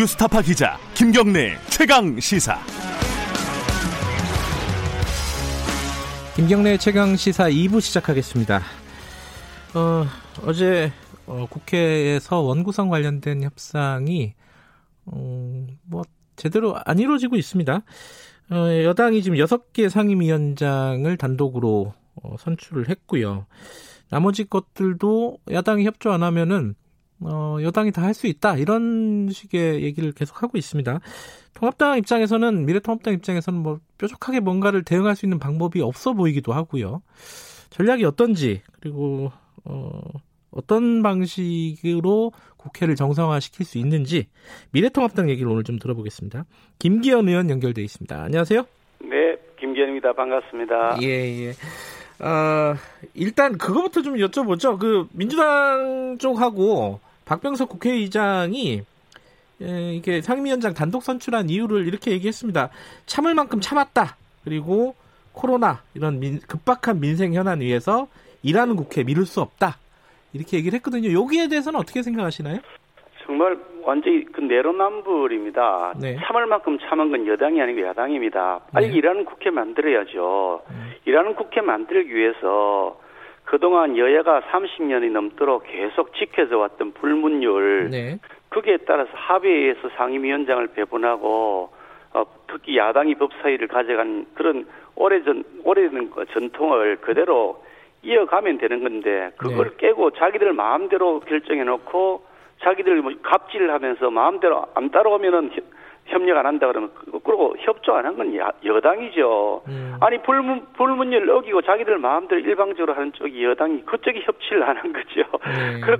뉴스타파 기자 김경래 최강시사. 김경래 최강시사 2부 시작하겠습니다. 어제 국회에서 원구성 관련된 협상이 제대로 안 이루어지고 있습니다. 여당이 지금 6개 상임위원장을 단독으로 선출을 했고요. 나머지 것들도 야당이 협조 안 하면은 여당이 다 할 수 있다, 이런 식의 얘기를 계속하고 있습니다. 미래통합당 입장에서는 뾰족하게 뭔가를 대응할 수 있는 방법이 없어 보이기도 하고요. 전략이 어떤지, 그리고 어떤 방식으로 국회를 정상화시킬 수 있는지 미래통합당 얘기를 오늘 좀 들어보겠습니다. 김기현 의원 연결돼 있습니다. 안녕하세요. 네, 김기현입니다. 반갑습니다. 예. 일단 그거부터 좀 여쭤보죠. 민주당 쪽하고 박병석 국회의장이 이게 상임위원장 단독 선출한 이유를 이렇게 얘기했습니다. 참을 만큼 참았다. 그리고 코로나 이런 급박한 민생 현안 위에서 일하는 국회 미룰 수 없다. 이렇게 얘기를 했거든요. 여기에 대해서는 어떻게 생각하시나요? 정말 완전히 내로남불입니다. 네. 참을 만큼 참은 건 여당이 아니고 야당입니다. 빨리 일하는 국회 만들어야죠. 일하는 국회 만들기 위해서 그동안 여야가 30년이 넘도록 계속 지켜져 왔던 불문율, 네. 거기에 따라서 합의에 의해서 상임위원장을 배분하고 특히 야당이 법사위를 가져간 그런 오래된 전통을 그대로 이어가면 되는 건데, 그걸 네. 깨고 자기들 마음대로 결정해놓고 자기들 갑질을 하면서 마음대로 안 따라오면은 협력 안 한다 그러면, 그러고 협조 안 한 건 여당이죠. 아니 불문율 어기고 자기들 마음대로 일방적으로 하는 쪽이 여당이, 그쪽이 협치를 안 한 거죠.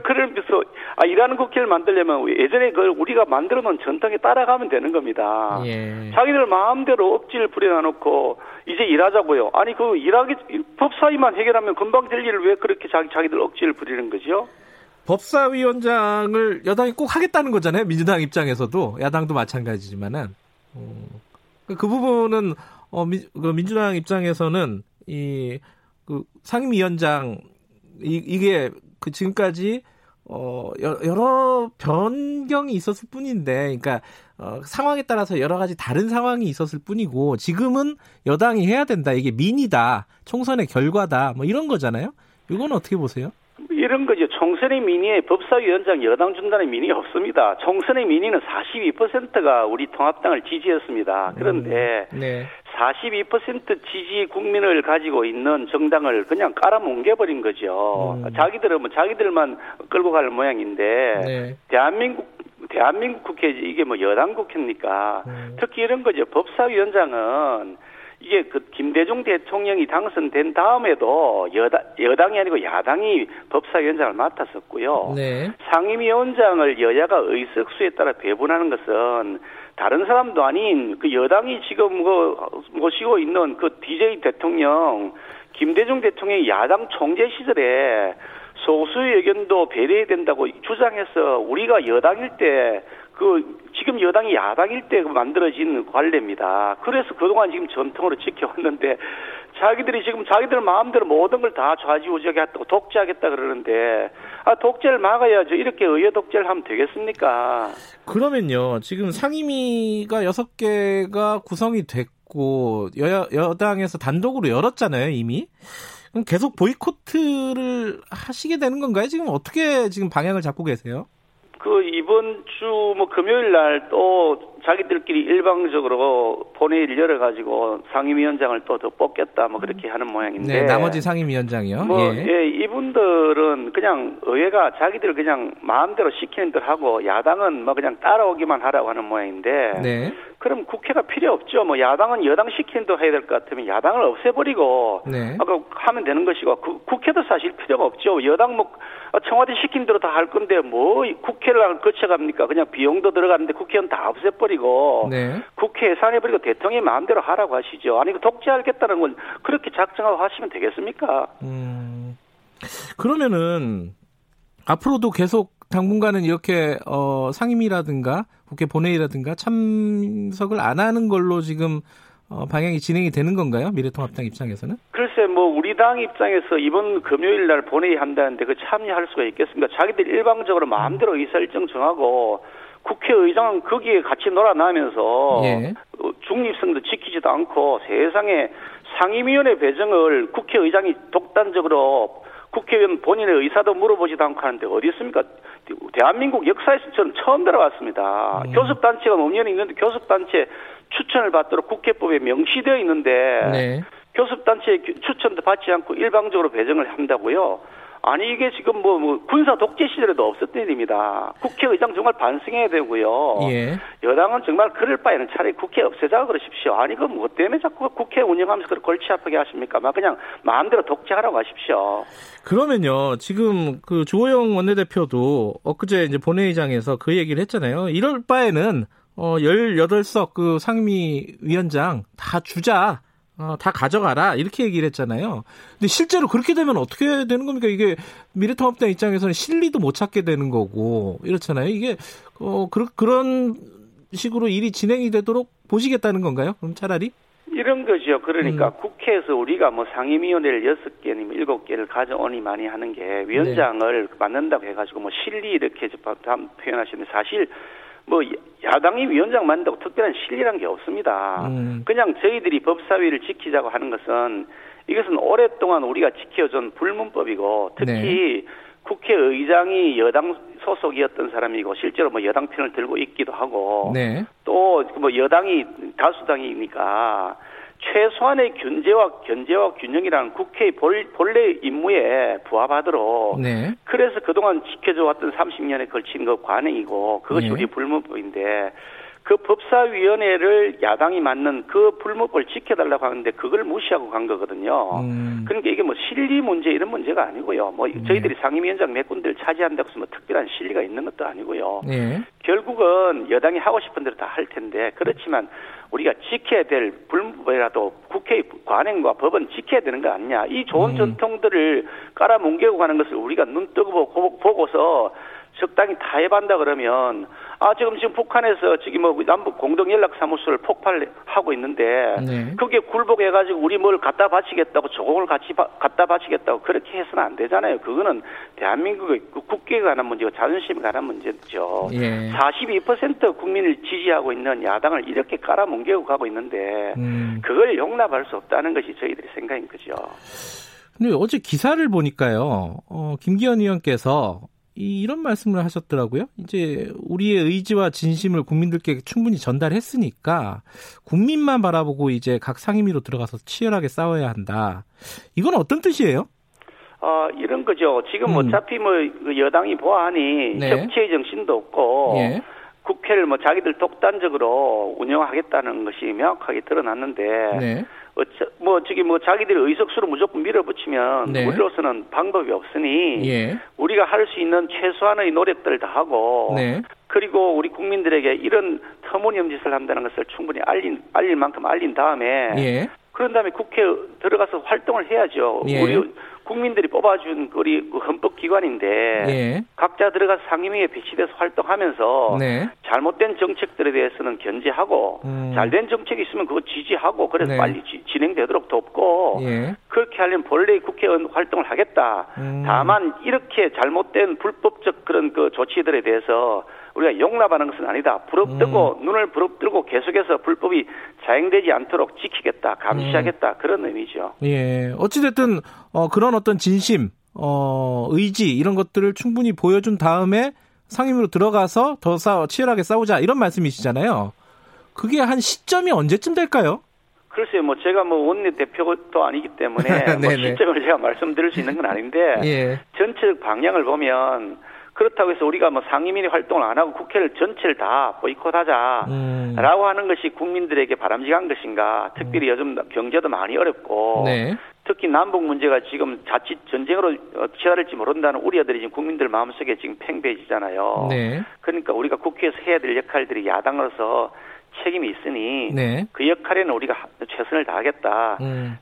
그러면서 일하는 국회를 만들려면 예전에 그걸 우리가 만들어 놓은 전통에 따라가면 되는 겁니다. 예. 자기들 마음대로 억지를 부려놔놓고 이제 일하자고요. 아니 법사위만 해결하면 금방 될 일을 왜 그렇게 자기들 억지를 부리는 거죠? 법사위원장을 여당이 꼭 하겠다는 거잖아요. 민주당 입장에서도, 야당도 마찬가지지만은 그 부분은 민주당 입장에서는 상임위원장 이게 그 지금까지 여러 변경이 있었을 뿐인데, 그러니까 상황에 따라서 여러 가지 다른 상황이 있었을 뿐이고, 지금은 여당이 해야 된다. 이게 민이다. 총선의 결과다. 이런 거잖아요. 이건 어떻게 보세요? 이런 거죠. 총선의 민의에 법사위원장 여당 중단의 민의 없습니다. 총선의 민의는 42%가 우리 통합당을 지지했습니다. 그런데 네. 42% 지지 국민을 가지고 있는 정당을 그냥 깔아뭉개버린 거죠. 자기들은 자기들만 끌고 갈 모양인데 네. 대한민국 국회지 이게 여당 국회입니까? 특히 이런 거죠. 법사위원장은 이게 김대중 대통령이 당선된 다음에도 여당이 아니고 야당이 법사위원장을 맡았었고요. 네. 상임위원장을 여야가 의석수에 따라 배분하는 것은 다른 사람도 아닌 여당이 지금 모시고 있는 DJ 대통령, 김대중 대통령이 야당 총재 시절에 소수의 의견도 배려해야 된다고 주장해서, 우리가 여당일 때 지금 여당이 야당일 때 만들어진 관례입니다. 그래서 그동안 지금 전통으로 지켜왔는데, 자기들이 지금 자기들 마음대로 모든 걸 다 좌지우지하겠다고 독재하겠다 그러는데, 독재를 막아야죠. 이렇게 의회 독재를 하면 되겠습니까? 그러면요, 지금 상임위가 6개가 구성이 됐고, 여당에서 단독으로 열었잖아요, 이미. 그럼 계속 보이콧을 하시게 되는 건가요? 지금 어떻게 지금 방향을 잡고 계세요? 이번 주 금요일 날 또 자기들끼리 일방적으로 본회의를 열어가지고 상임위원장을 또 더 뽑겠다 그렇게 하는 모양인데. 네, 나머지 상임위원장이요. 이분들은 그냥 의회가 자기들 그냥 마음대로 시키는 대로 하고, 야당은 그냥 따라오기만 하라고 하는 모양인데. 네. 그럼 국회가 필요 없죠. 야당은 여당 시키는 대로 해야 될 것 같으면 야당을 없애버리고 네. 하면 되는 것이고, 국회도 사실 필요가 없죠. 여당 청와대 시킨 대로 다 할 건데 국회를 거쳐갑니까? 그냥 비용도 들어가는데 국회의원 다 없애버리고 네. 국회 예산해버리고 대통령이 마음대로 하라고 하시죠. 아니 독재하겠다는 건 그렇게 작정하고 하시면 되겠습니까? 그러면은 앞으로도 계속 당분간은 이렇게 상임위라든가 국회 본회의라든가 참석을 안 하는 걸로 지금 방향이 진행이 되는 건가요? 미래통합당 입장에서는? 글쎄, 우리 당 입장에서 이번 금요일 날 본회의 한다는데 참여할 수가 있겠습니까? 자기들 일방적으로 마음대로 의사일정 정하고, 국회의장은 거기에 같이 놀아나면서 예. 중립성도 지키지도 않고 세상에 상임위원회 배정을 국회의장이 독단적으로 국회의원 본인의 의사도 물어보지도 않고 하는데 어디 있습니까? 대한민국 역사에서 저는 처음 들어봤습니다. 교섭단체가 법령이 있는데 교섭단체 추천을 받도록 국회법에 명시되어 있는데 네. 교섭단체의 추천도 받지 않고 일방적으로 배정을 한다고요? 아니 이게 지금 뭐 군사 독재 시절에도 없었던 일입니다. 국회의장 정말 반성해야 되고요. 예. 여당은 정말 그럴 바에는 차라리 국회 없애자 그러십시오. 아니 그럼 뭐 때문에 자꾸 국회 운영하면서 그걸 골치 아프게 하십니까? 막 그냥 마음대로 독재하라고 하십시오. 그러면요 지금 그 주호영 원내대표도 엊그제 이제 본회의장에서 그 얘기를 했잖아요. 이럴 바에는 18석 그 상임위원장 다 주자. 다 가져가라 이렇게 얘기를 했잖아요. 근데 실제로 그렇게 되면 어떻게 되는 겁니까? 이게 미래통합당 입장에서는 실리도 못 찾게 되는 거고 이렇잖아요. 이게 그런 식으로 일이 진행이 되도록 보시겠다는 건가요? 그럼 차라리? 이런 거죠. 그러니까 국회에서 우리가 뭐 상임위원회를 6개님 7개를 가져오니 많이 하는 게 위원장을 네. 맡는다고 해가지고 뭐 실리 이렇게 표현하시는데 사실 뭐 야당이 위원장 만든다고 특별한 실리란 게 없습니다. 그냥 저희들이 법사위를 지키자고 하는 것은 이것은 오랫동안 우리가 지켜준 불문법이고 특히 네. 국회의장이 여당 소속이었던 사람이고 실제로 뭐 여당 편을 들고 있기도 하고 네. 또 뭐 여당이 다수당이니까 최소한의 견제와 균형이라는 국회의 본래 임무에 부합하도록 네. 그래서 그동안 지켜져 왔던 30년에 걸친 그 관행이고 그것이 네. 우리 불문법인데 그 법사위원회를 야당이 맡는 그 불문법을 지켜달라고 하는데 그걸 무시하고 간 거거든요. 그러니까 이게 뭐 실리 문제 이런 문제가 아니고요. 뭐 네. 저희들이 상임위원장 몇 군데를 차지한다고 해서 뭐 특별한 실리가 있는 것도 아니고요. 네. 결국은 여당이 하고 싶은 대로 다 할 텐데 그렇지만 우리가 지켜야 될 불문법이라도 국회의 관행과 법은 지켜야 되는 거 아니냐. 이 좋은 전통들을 깔아뭉개고 가는 것을 우리가 눈 뜨고 보고서 적당히 타협한다 그러면 아 지금 북한에서 지금 뭐 남북 공동 연락 사무소를 폭발하고 있는데 네. 그게 굴복해 가지고 우리 뭘 갖다 바치겠다고 조공을 같이 갖다 바치겠다고 그렇게 해서는 안 되잖아요. 그거는 대한민국의 국격에 관한 문제고 자존심에 관한 문제죠. 예. 42% 국민을 지지하고 있는 야당을 이렇게 깔아뭉개고 가고 있는데 그걸 용납할 수 없다는 것이 저희들의 생각인 거죠. 근데 어제 기사를 보니까요. 김기현 의원께서 이런 말씀을 하셨더라고요. 이제 우리의 의지와 진심을 국민들께 충분히 전달했으니까 국민만 바라보고 이제 각 상임위로 들어가서 치열하게 싸워야 한다. 이건 어떤 뜻이에요? 이런 거죠. 지금 어차피 뭐 여당이 보아하니 네. 협치의 정신도 없고 예. 국회를 뭐 자기들 독단적으로 운영하겠다는 것이 명확하게 드러났는데 네. 뭐 저기 뭐 자기들 의석수로 무조건 밀어붙이면 네. 우리로서는 방법이 없으니 예. 우리가 할 수 있는 최소한의 노력들을 다 하고 네. 그리고 우리 국민들에게 이런 터무니없는 짓을 한다는 것을 충분히 알릴 만큼 알린 다음에 예. 그런 다음에 국회에 들어가서 활동을 해야죠. 예. 우리 국민들이 뽑아준 우리 헌법기관인데 예. 각자 들어가서 상임위에 배치돼서 활동하면서 네. 잘못된 정책들에 대해서는 견제하고 잘된 정책이 있으면 그거 지지하고 그래서 네. 빨리 진행되도록 돕고 예. 그렇게 하려면 본래의 국회의원 활동을 하겠다. 다만 이렇게 잘못된 불법적 그런 그 조치들에 대해서 우리가 용납하는 것은 아니다. 부릅뜨고 눈을 부릅뜨고 계속해서 불법이 자행되지 않도록 지키겠다. 감시하겠다. 그런 의미죠. 예. 어찌됐든 그런 어떤 진심, 의지 이런 것들을 충분히 보여준 다음에 상임위로 들어가서 더 치열하게 싸우자 이런 말씀이시잖아요. 그게 한 시점이 언제쯤 될까요? 글쎄요. 뭐 제가 뭐 원내대표도 아니기 때문에 뭐 시점을 제가 말씀드릴 수 있는 건 아닌데 예. 전체적 방향을 보면 그렇다고 해서 우리가 뭐 상임위 활동을 안 하고 국회를 전체를 다 보이콧하자라고 하는 것이 국민들에게 바람직한 것인가. 특별히 요즘 경제도 많이 어렵고 네. 특히 남북 문제가 지금 자칫 전쟁으로 치달을지 모른다는 우려들이 지금 국민들 마음속에 지금 팽배해지잖아요. 네. 그러니까 우리가 국회에서 해야 될 역할들이 야당으로서 책임이 있으니 네. 그 역할에는 우리가 최선을 다하겠다.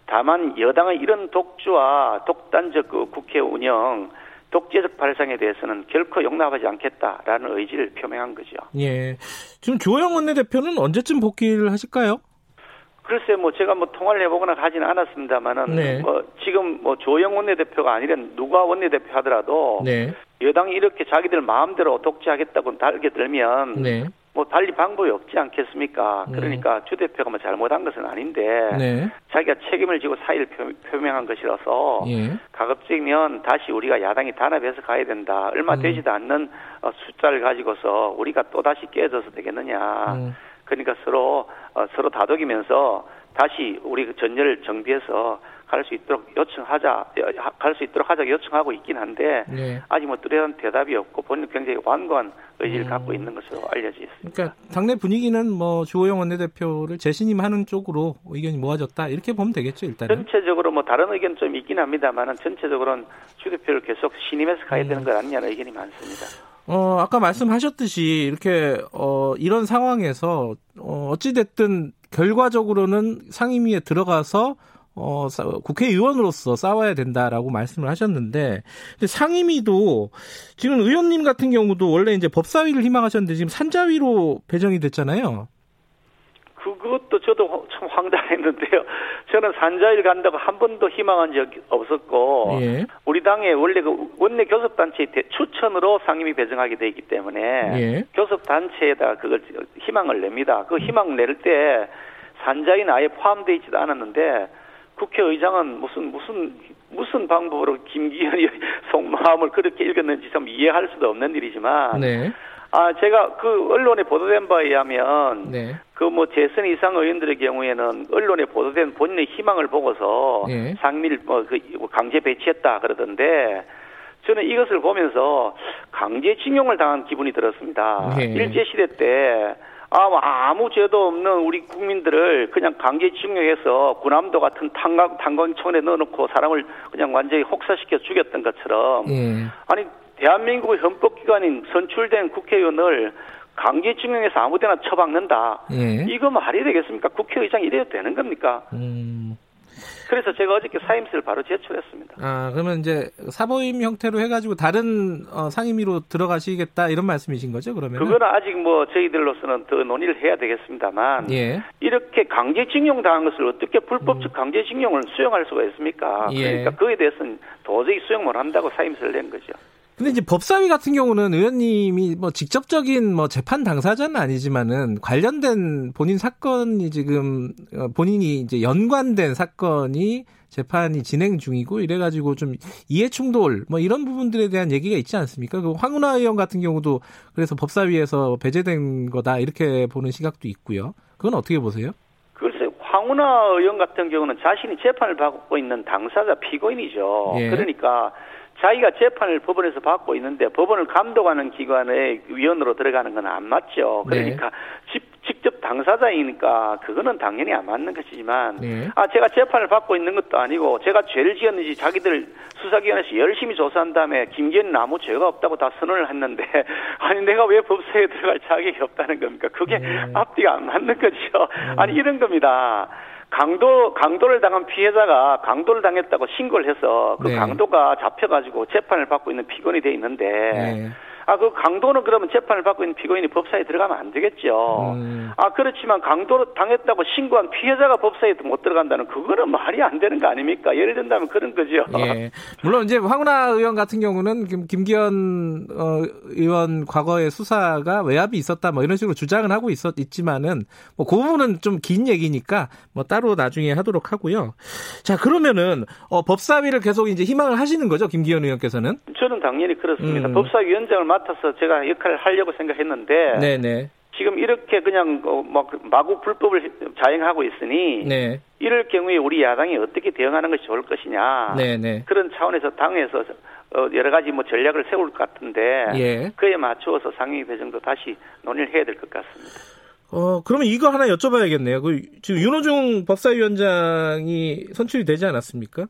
다만 여당의 이런 독주와 독단적 그 국회 운영 독재적 발상에 대해서는 결코 용납하지 않겠다라는 의지를 표명한 거죠. 예. 지금 주호영 원내대표는 언제쯤 복귀를 하실까요? 글쎄, 뭐 제가 뭐 통화를 해보거나 하지는 않았습니다만은 네. 뭐 지금 뭐 주호영 원내대표가 아니라 누가 원내대표 하더라도 네. 여당이 이렇게 자기들 마음대로 독재하겠다고 달게 들면 네. 뭐 달리 방법이 없지 않겠습니까? 그러니까 주 대표가 뭐 잘못한 것은 아닌데 네. 자기가 책임을 지고 사의를 표명한 것이라서 예. 가급적이면 다시 우리가 야당이 단합해서 가야 된다. 얼마 되지도 않는 숫자를 가지고서 우리가 또다시 깨져서 되겠느냐. 그러니까 서로 다독이면서 다시 우리 전열을 정비해서 갈 수 있도록 하자 요청하고 있긴 한데 네. 아직 뭐 뚜렷한 대답이 없고 본인 굉장히 완고한 의지를 갖고 있는 것으로 알려져 있습니다. 그러니까 당내 분위기는 뭐 주호영 원내대표를 재신임하는 쪽으로 의견이 모아졌다 이렇게 보면 되겠죠 일단은. 전체적으로 뭐 다른 의견 좀 있긴 합니다만은 전체적으로는 주 대표를 계속 신임해서 가야 되는 것 아니냐는 의견이 많습니다. 아까 말씀하셨듯이 이렇게 이런 상황에서 어찌 됐든 결과적으로는 상임위에 들어가서 국회의원으로서 싸워야 된다라고 말씀을 하셨는데 근데 상임위도 지금 의원님 같은 경우도 원래 이제 법사위를 희망하셨는데 지금 산자위로 배정이 됐잖아요. 그것도 저도 참 황당했는데요. 저는 산자위를 간다고 한 번도 희망한 적이 없었고 예. 우리 당에 원래 그 원내 교섭단체의 추천으로 상임위 배정하게 되기 때문에 예. 교섭단체에다 그걸 희망을 냅니다. 그 희망을 낼 때 산자위는 아예 포함되어 있지도 않았는데 국회의장은 무슨 방법으로 김기현이 속마음을 그렇게 읽었는지 참 이해할 수도 없는 일이지만 네. 제가 그 언론에 보도된 바에 의하면 네. 그 뭐 재선 이상 의원들의 경우에는 언론에 보도된 본인의 희망을 보고서 네. 상임위를 강제 배치했다 그러던데 저는 이것을 보면서 강제징용을 당한 기분이 들었습니다. 네. 일제시대 때 아무 죄도 없는 우리 국민들을 그냥 강제징용해서 군함도 같은 탄광촌에 넣어놓고 사람을 그냥 완전히 혹사시켜 죽였던 것처럼 아니 대한민국의 헌법기관인 선출된 국회의원을 강제징용해서 아무데나 처박는다. 이거 말이 되겠습니까? 국회의장 이래야 되는 겁니까? 그래서 제가 어저께 사임서를 바로 제출했습니다. 그러면 이제 사보임 형태로 해가지고 다른 상임위로 들어가시겠다 이런 말씀이신 거죠? 그러면 그건 아직 뭐 저희들로서는 더 논의를 해야 되겠습니다만 예. 이렇게 강제징용 당한 것을 어떻게 불법적 강제징용을 수용할 수가 있습니까? 예. 그러니까 그에 대해서는 도저히 수용 못 한다고 사임서를 낸 거죠. 근데 이제 법사위 같은 경우는 의원님이 뭐 직접적인 뭐 재판 당사자는 아니지만은 관련된 본인 사건이 지금 본인이 이제 연관된 사건이 재판이 진행 중이고 이래가지고 좀 이해충돌 뭐 이런 부분들에 대한 얘기가 있지 않습니까? 그 황운하 의원 같은 경우도 그래서 법사위에서 배제된 거다 이렇게 보는 시각도 있고요. 그건 어떻게 보세요? 황운하 의원 같은 경우는 자신이 재판을 받고 있는 당사자 피고인이죠. 예. 그러니까 자기가 재판을 법원에서 받고 있는데 법원을 감독하는 기관의 위원으로 들어가는 건 안 맞죠. 그러니까 네. 직접 당사자이니까 그거는 당연히 안 맞는 것이지만 네. 제가 재판을 받고 있는 것도 아니고 제가 죄를 지었는지 자기들 수사기관에서 열심히 조사한 다음에 김기현은 아무 죄가 없다고 다 선언을 했는데 아니 내가 왜 법사위에 들어갈 자격이 없다는 겁니까? 그게 앞뒤가 안 맞는 거죠. 아니 이런 겁니다. 강도를 당한 피해자가 강도를 당했다고 신고를 해서 그 네. 강도가 잡혀가지고 재판을 받고 있는 피고인이 돼 있는데 네. 그 강도는 그러면 재판을 받고 있는 피고인이 법사위에 들어가면 안 되겠죠. 그렇지만 강도를 당했다고 신고한 피해자가 법사위에 못 들어간다는 그거는 말이 안 되는 거 아닙니까? 예를 든다면 그런 거죠. 예. 물론 이제 황운하 의원 같은 경우는 김기현 의원 과거의 수사가 외압이 있었다 뭐 이런 식으로 주장을 하고 있지만은 뭐 그 부분은 좀 긴 얘기니까 뭐 따로 나중에 하도록 하고요. 자, 그러면은 법사위를 계속 이제 희망을 하시는 거죠, 김기현 의원께서는? 저는 당연히 그렇습니다. 법사위원장을 맡아서 제가 역할을 하려고 생각했는데 네네. 지금 이렇게 그냥 마구 불법을 자행하고 있으니 네. 이럴 경우에 우리 야당이 어떻게 대응하는 것이 좋을 것이냐 네네. 그런 차원에서 당에서 여러 가지 뭐 전략을 세울 것 같은데 예. 그에 맞추어서 상임위 배정도 다시 논의를 해야 될 것 같습니다. 그러면 이거 하나 여쭤봐야겠네요. 지금 윤호중 법사위원장이 선출이 되지 않았습니까?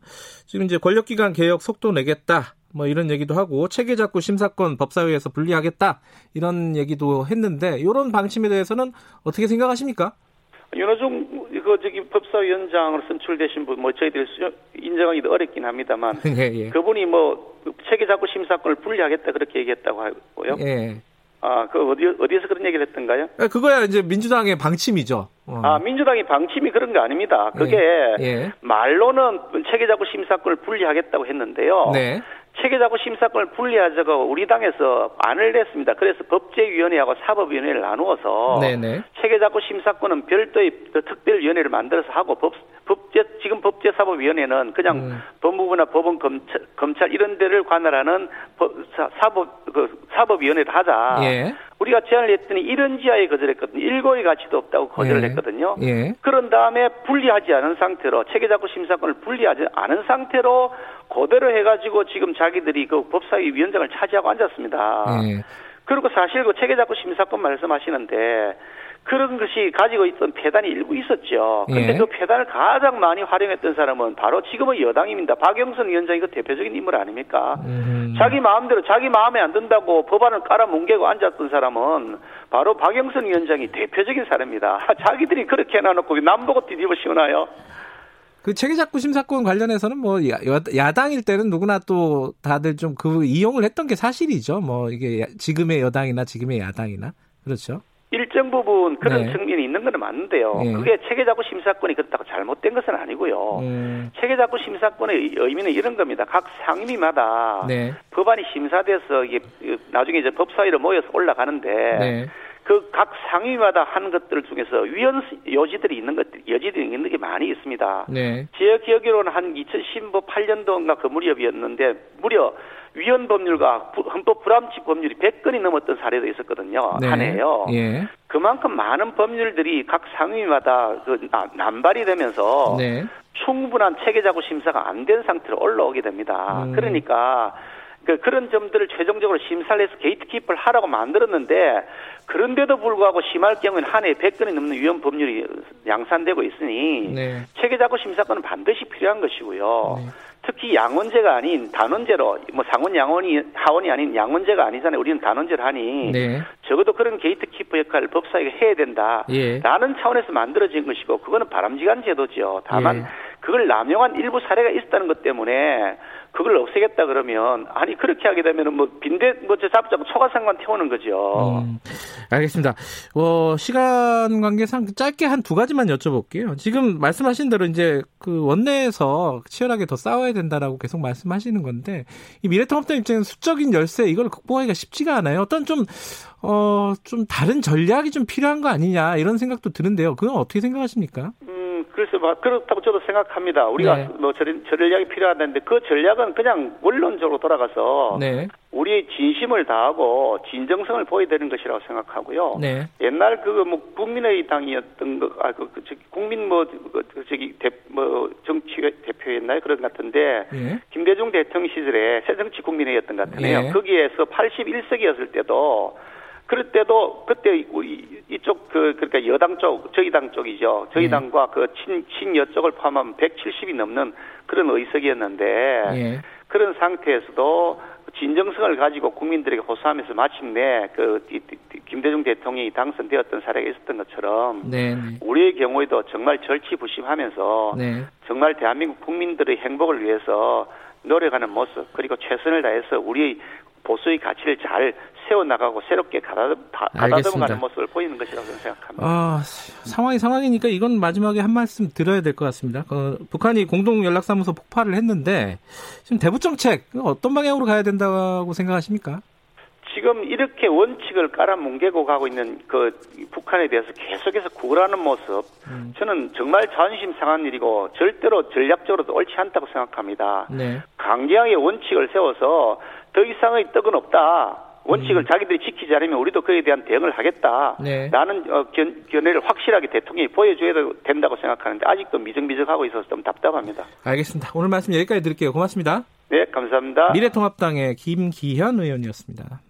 지금 이제 권력기관 개혁 속도 내겠다. 뭐 이런 얘기도 하고 체계 잡고 심사권 법사위에서 분리하겠다 이런 얘기도 했는데 이런 방침에 대해서는 어떻게 생각하십니까? 윤호중 법사위원장으로 선출되신 분 뭐 저희들이 인정하기도 어렵긴 합니다만 예, 예. 그분이 뭐 체계 잡고 심사권을 분리하겠다 그렇게 얘기했다고 하고요. 예. 어디에서 그런 얘기를 했던가요? 그거야 이제 민주당의 방침이죠. 민주당의 방침이 그런 거 아닙니다. 그게 예. 말로는 체계 잡고 심사권을 분리하겠다고 했는데요. 네. 체계자구 심사권을 분리하자고 우리 당에서 안을 냈습니다. 그래서 법제위원회하고 사법위원회를 나누어서 네네. 체계자구 심사권은 별도의 특별위원회를 만들어서 하고 지금 법제사법위원회는 그냥 법무부나 법원, 검찰 이런 데를 관할하는 사법위원회를 하자. 예. 우리가 제안을 했더니 1은 지하에 거절했거든요. 1고의 가치도 없다고 거절을 예. 했거든요. 예. 그런 다음에 분리하지 않은 상태로 체계자구 심사권을 분리하지 않은 상태로 그대로 해가지고 지금 자기들이 그 법사위 위원장을 차지하고 앉았습니다. 예. 그리고 사실 그 체계자구 심사권 말씀하시는데 그런 것이 가지고 있던 폐단이 일부 있었죠. 그런데 예. 그 폐단을 가장 많이 활용했던 사람은 바로 지금의 여당입니다. 박영선 위원장이 그 대표적인 인물 아닙니까? 자기 마음대로 자기 마음에 안 든다고 법안을 깔아뭉개고 앉았던 사람은 바로 박영선 위원장이 대표적인 사람입니다. 자기들이 그렇게 해놔놓고 남보고 뒤집어 씌우나요? 그 체계자구 심사권 관련해서는 뭐 야당일 때는 누구나 또 다들 좀 그 이용을 했던 게 사실이죠. 뭐 이게 지금의 여당이나 지금의 야당이나 그렇죠. 일정 부분 그런 네. 측면이 있는 건 맞는데요. 네. 그게 체계자구 심사권이 그렇다고 잘못된 것은 아니고요. 체계자구 심사권의 의미는 이런 겁니다. 각 상임위마다 네. 법안이 심사돼서 이게 나중에 이제 법사위로 모여서 올라가는데 네. 그 각 상임위마다 하는 것들 중에서 위헌 여지들이 있는 것들 여지들이 있는 게 많이 있습니다. 네. 제 기억으로는 한 2018년도인가 그 무렵이었는데 무려 위헌 법률과 헌법 불합치 법률이 100건이 넘었던 사례도 있었거든요. 네. 한 해요. 예. 그만큼 많은 법률들이 각 상임위마다 그 남발이 되면서 네. 충분한 체계자구 심사가 안 된 상태로 올라오게 됩니다. 그러니까. 그런 점들을 최종적으로 심사를 해서 게이트키퍼를 하라고 만들었는데 그런데도 불구하고 심할 경우에는 한 해에 100건이 넘는 위헌 법률이 양산되고 있으니 네. 체계자구 심사권은 반드시 필요한 것이고요. 네. 특히 양원제가 아닌 단원제로 뭐 상원 양원이 하원이 아닌 양원제가 아니잖아요. 우리는 단원제를 하니 네. 적어도 그런 게이트키퍼 역할을 법사위가 해야 된다라는 예. 차원에서 만들어진 것이고 그거는 바람직한 제도죠. 다만 예. 그걸 남용한 일부 사례가 있었다는 것 때문에 그걸 없애겠다 그러면 아니 그렇게 하게 되면 뭐 빈대 뭐 저 잡자고 초과상관 태우는 거죠. 알겠습니다. 시간 관계상 짧게 한 두 가지만 여쭤볼게요. 지금 말씀하신 대로 이제 그 원내에서 치열하게 더 싸워야 된다라고 계속 말씀하시는 건데 이 미래통합당 입장에서 수적인 열세 이걸 극복하기가 쉽지가 않아요. 어떤 좀 다른 전략이 좀 필요한 거 아니냐 이런 생각도 드는데요. 그건 어떻게 생각하십니까? 글쎄, 그렇다고 저도 생각합니다. 우리가 네. 뭐 전략이 필요하다는데 그 전략은 그냥 원론적으로 돌아가서 네. 우리의 진심을 다하고 진정성을 보여야 되는 것이라고 생각하고요. 네. 옛날 그뭐 국민의당이었던 정치 대표였나요? 그런 것 같은데 네. 김대중 대통령 시절에 새정치국민회였던 것 같네요. 네. 거기에서 81석이었을 때도. 그럴 때도 그때 이쪽 그러니까 여당 쪽 저희 당 쪽이죠. 저희 네. 당과 그 친여 쪽을 포함하면 170이 넘는 그런 의석이었는데 네. 그런 상태에서도 진정성을 가지고 국민들에게 호소하면서 마침내 그 김대중 대통령이 당선되었던 사례가 있었던 것처럼 네. 우리의 경우에도 정말 절치부심하면서 네. 정말 대한민국 국민들의 행복을 위해서 노력하는 모습 그리고 최선을 다해서 우리의 보수의 가치를 잘 세워나가고 새롭게 가다듬어가는 모습을 보이는 것이라고 생각합니다. 상황이니까 이건 마지막에 한 말씀 드려야 될 것 같습니다. 북한이 공동연락사무소 폭파를 했는데 지금 대북정책 어떤 방향으로 가야 된다고 생각하십니까? 지금 이렇게 원칙을 깔아뭉개고 가고 있는 그 북한에 대해서 계속해서 구걸하는 모습 저는 정말 자존심 상한 일이고 절대로 전략적으로도 옳지 않다고 생각합니다. 네. 강경하게 원칙을 세워서 더 이상의 떡은 없다. 원칙을 자기들이 지키지 않으면 우리도 그에 대한 대응을 하겠다. 네. 라는 견해를 확실하게 대통령이 보여줘야 된다고 생각하는데 아직도 미적미적하고 있어서 좀 답답합니다. 알겠습니다. 오늘 말씀 여기까지 드릴게요. 고맙습니다. 네, 감사합니다. 미래통합당의 김기현 의원이었습니다.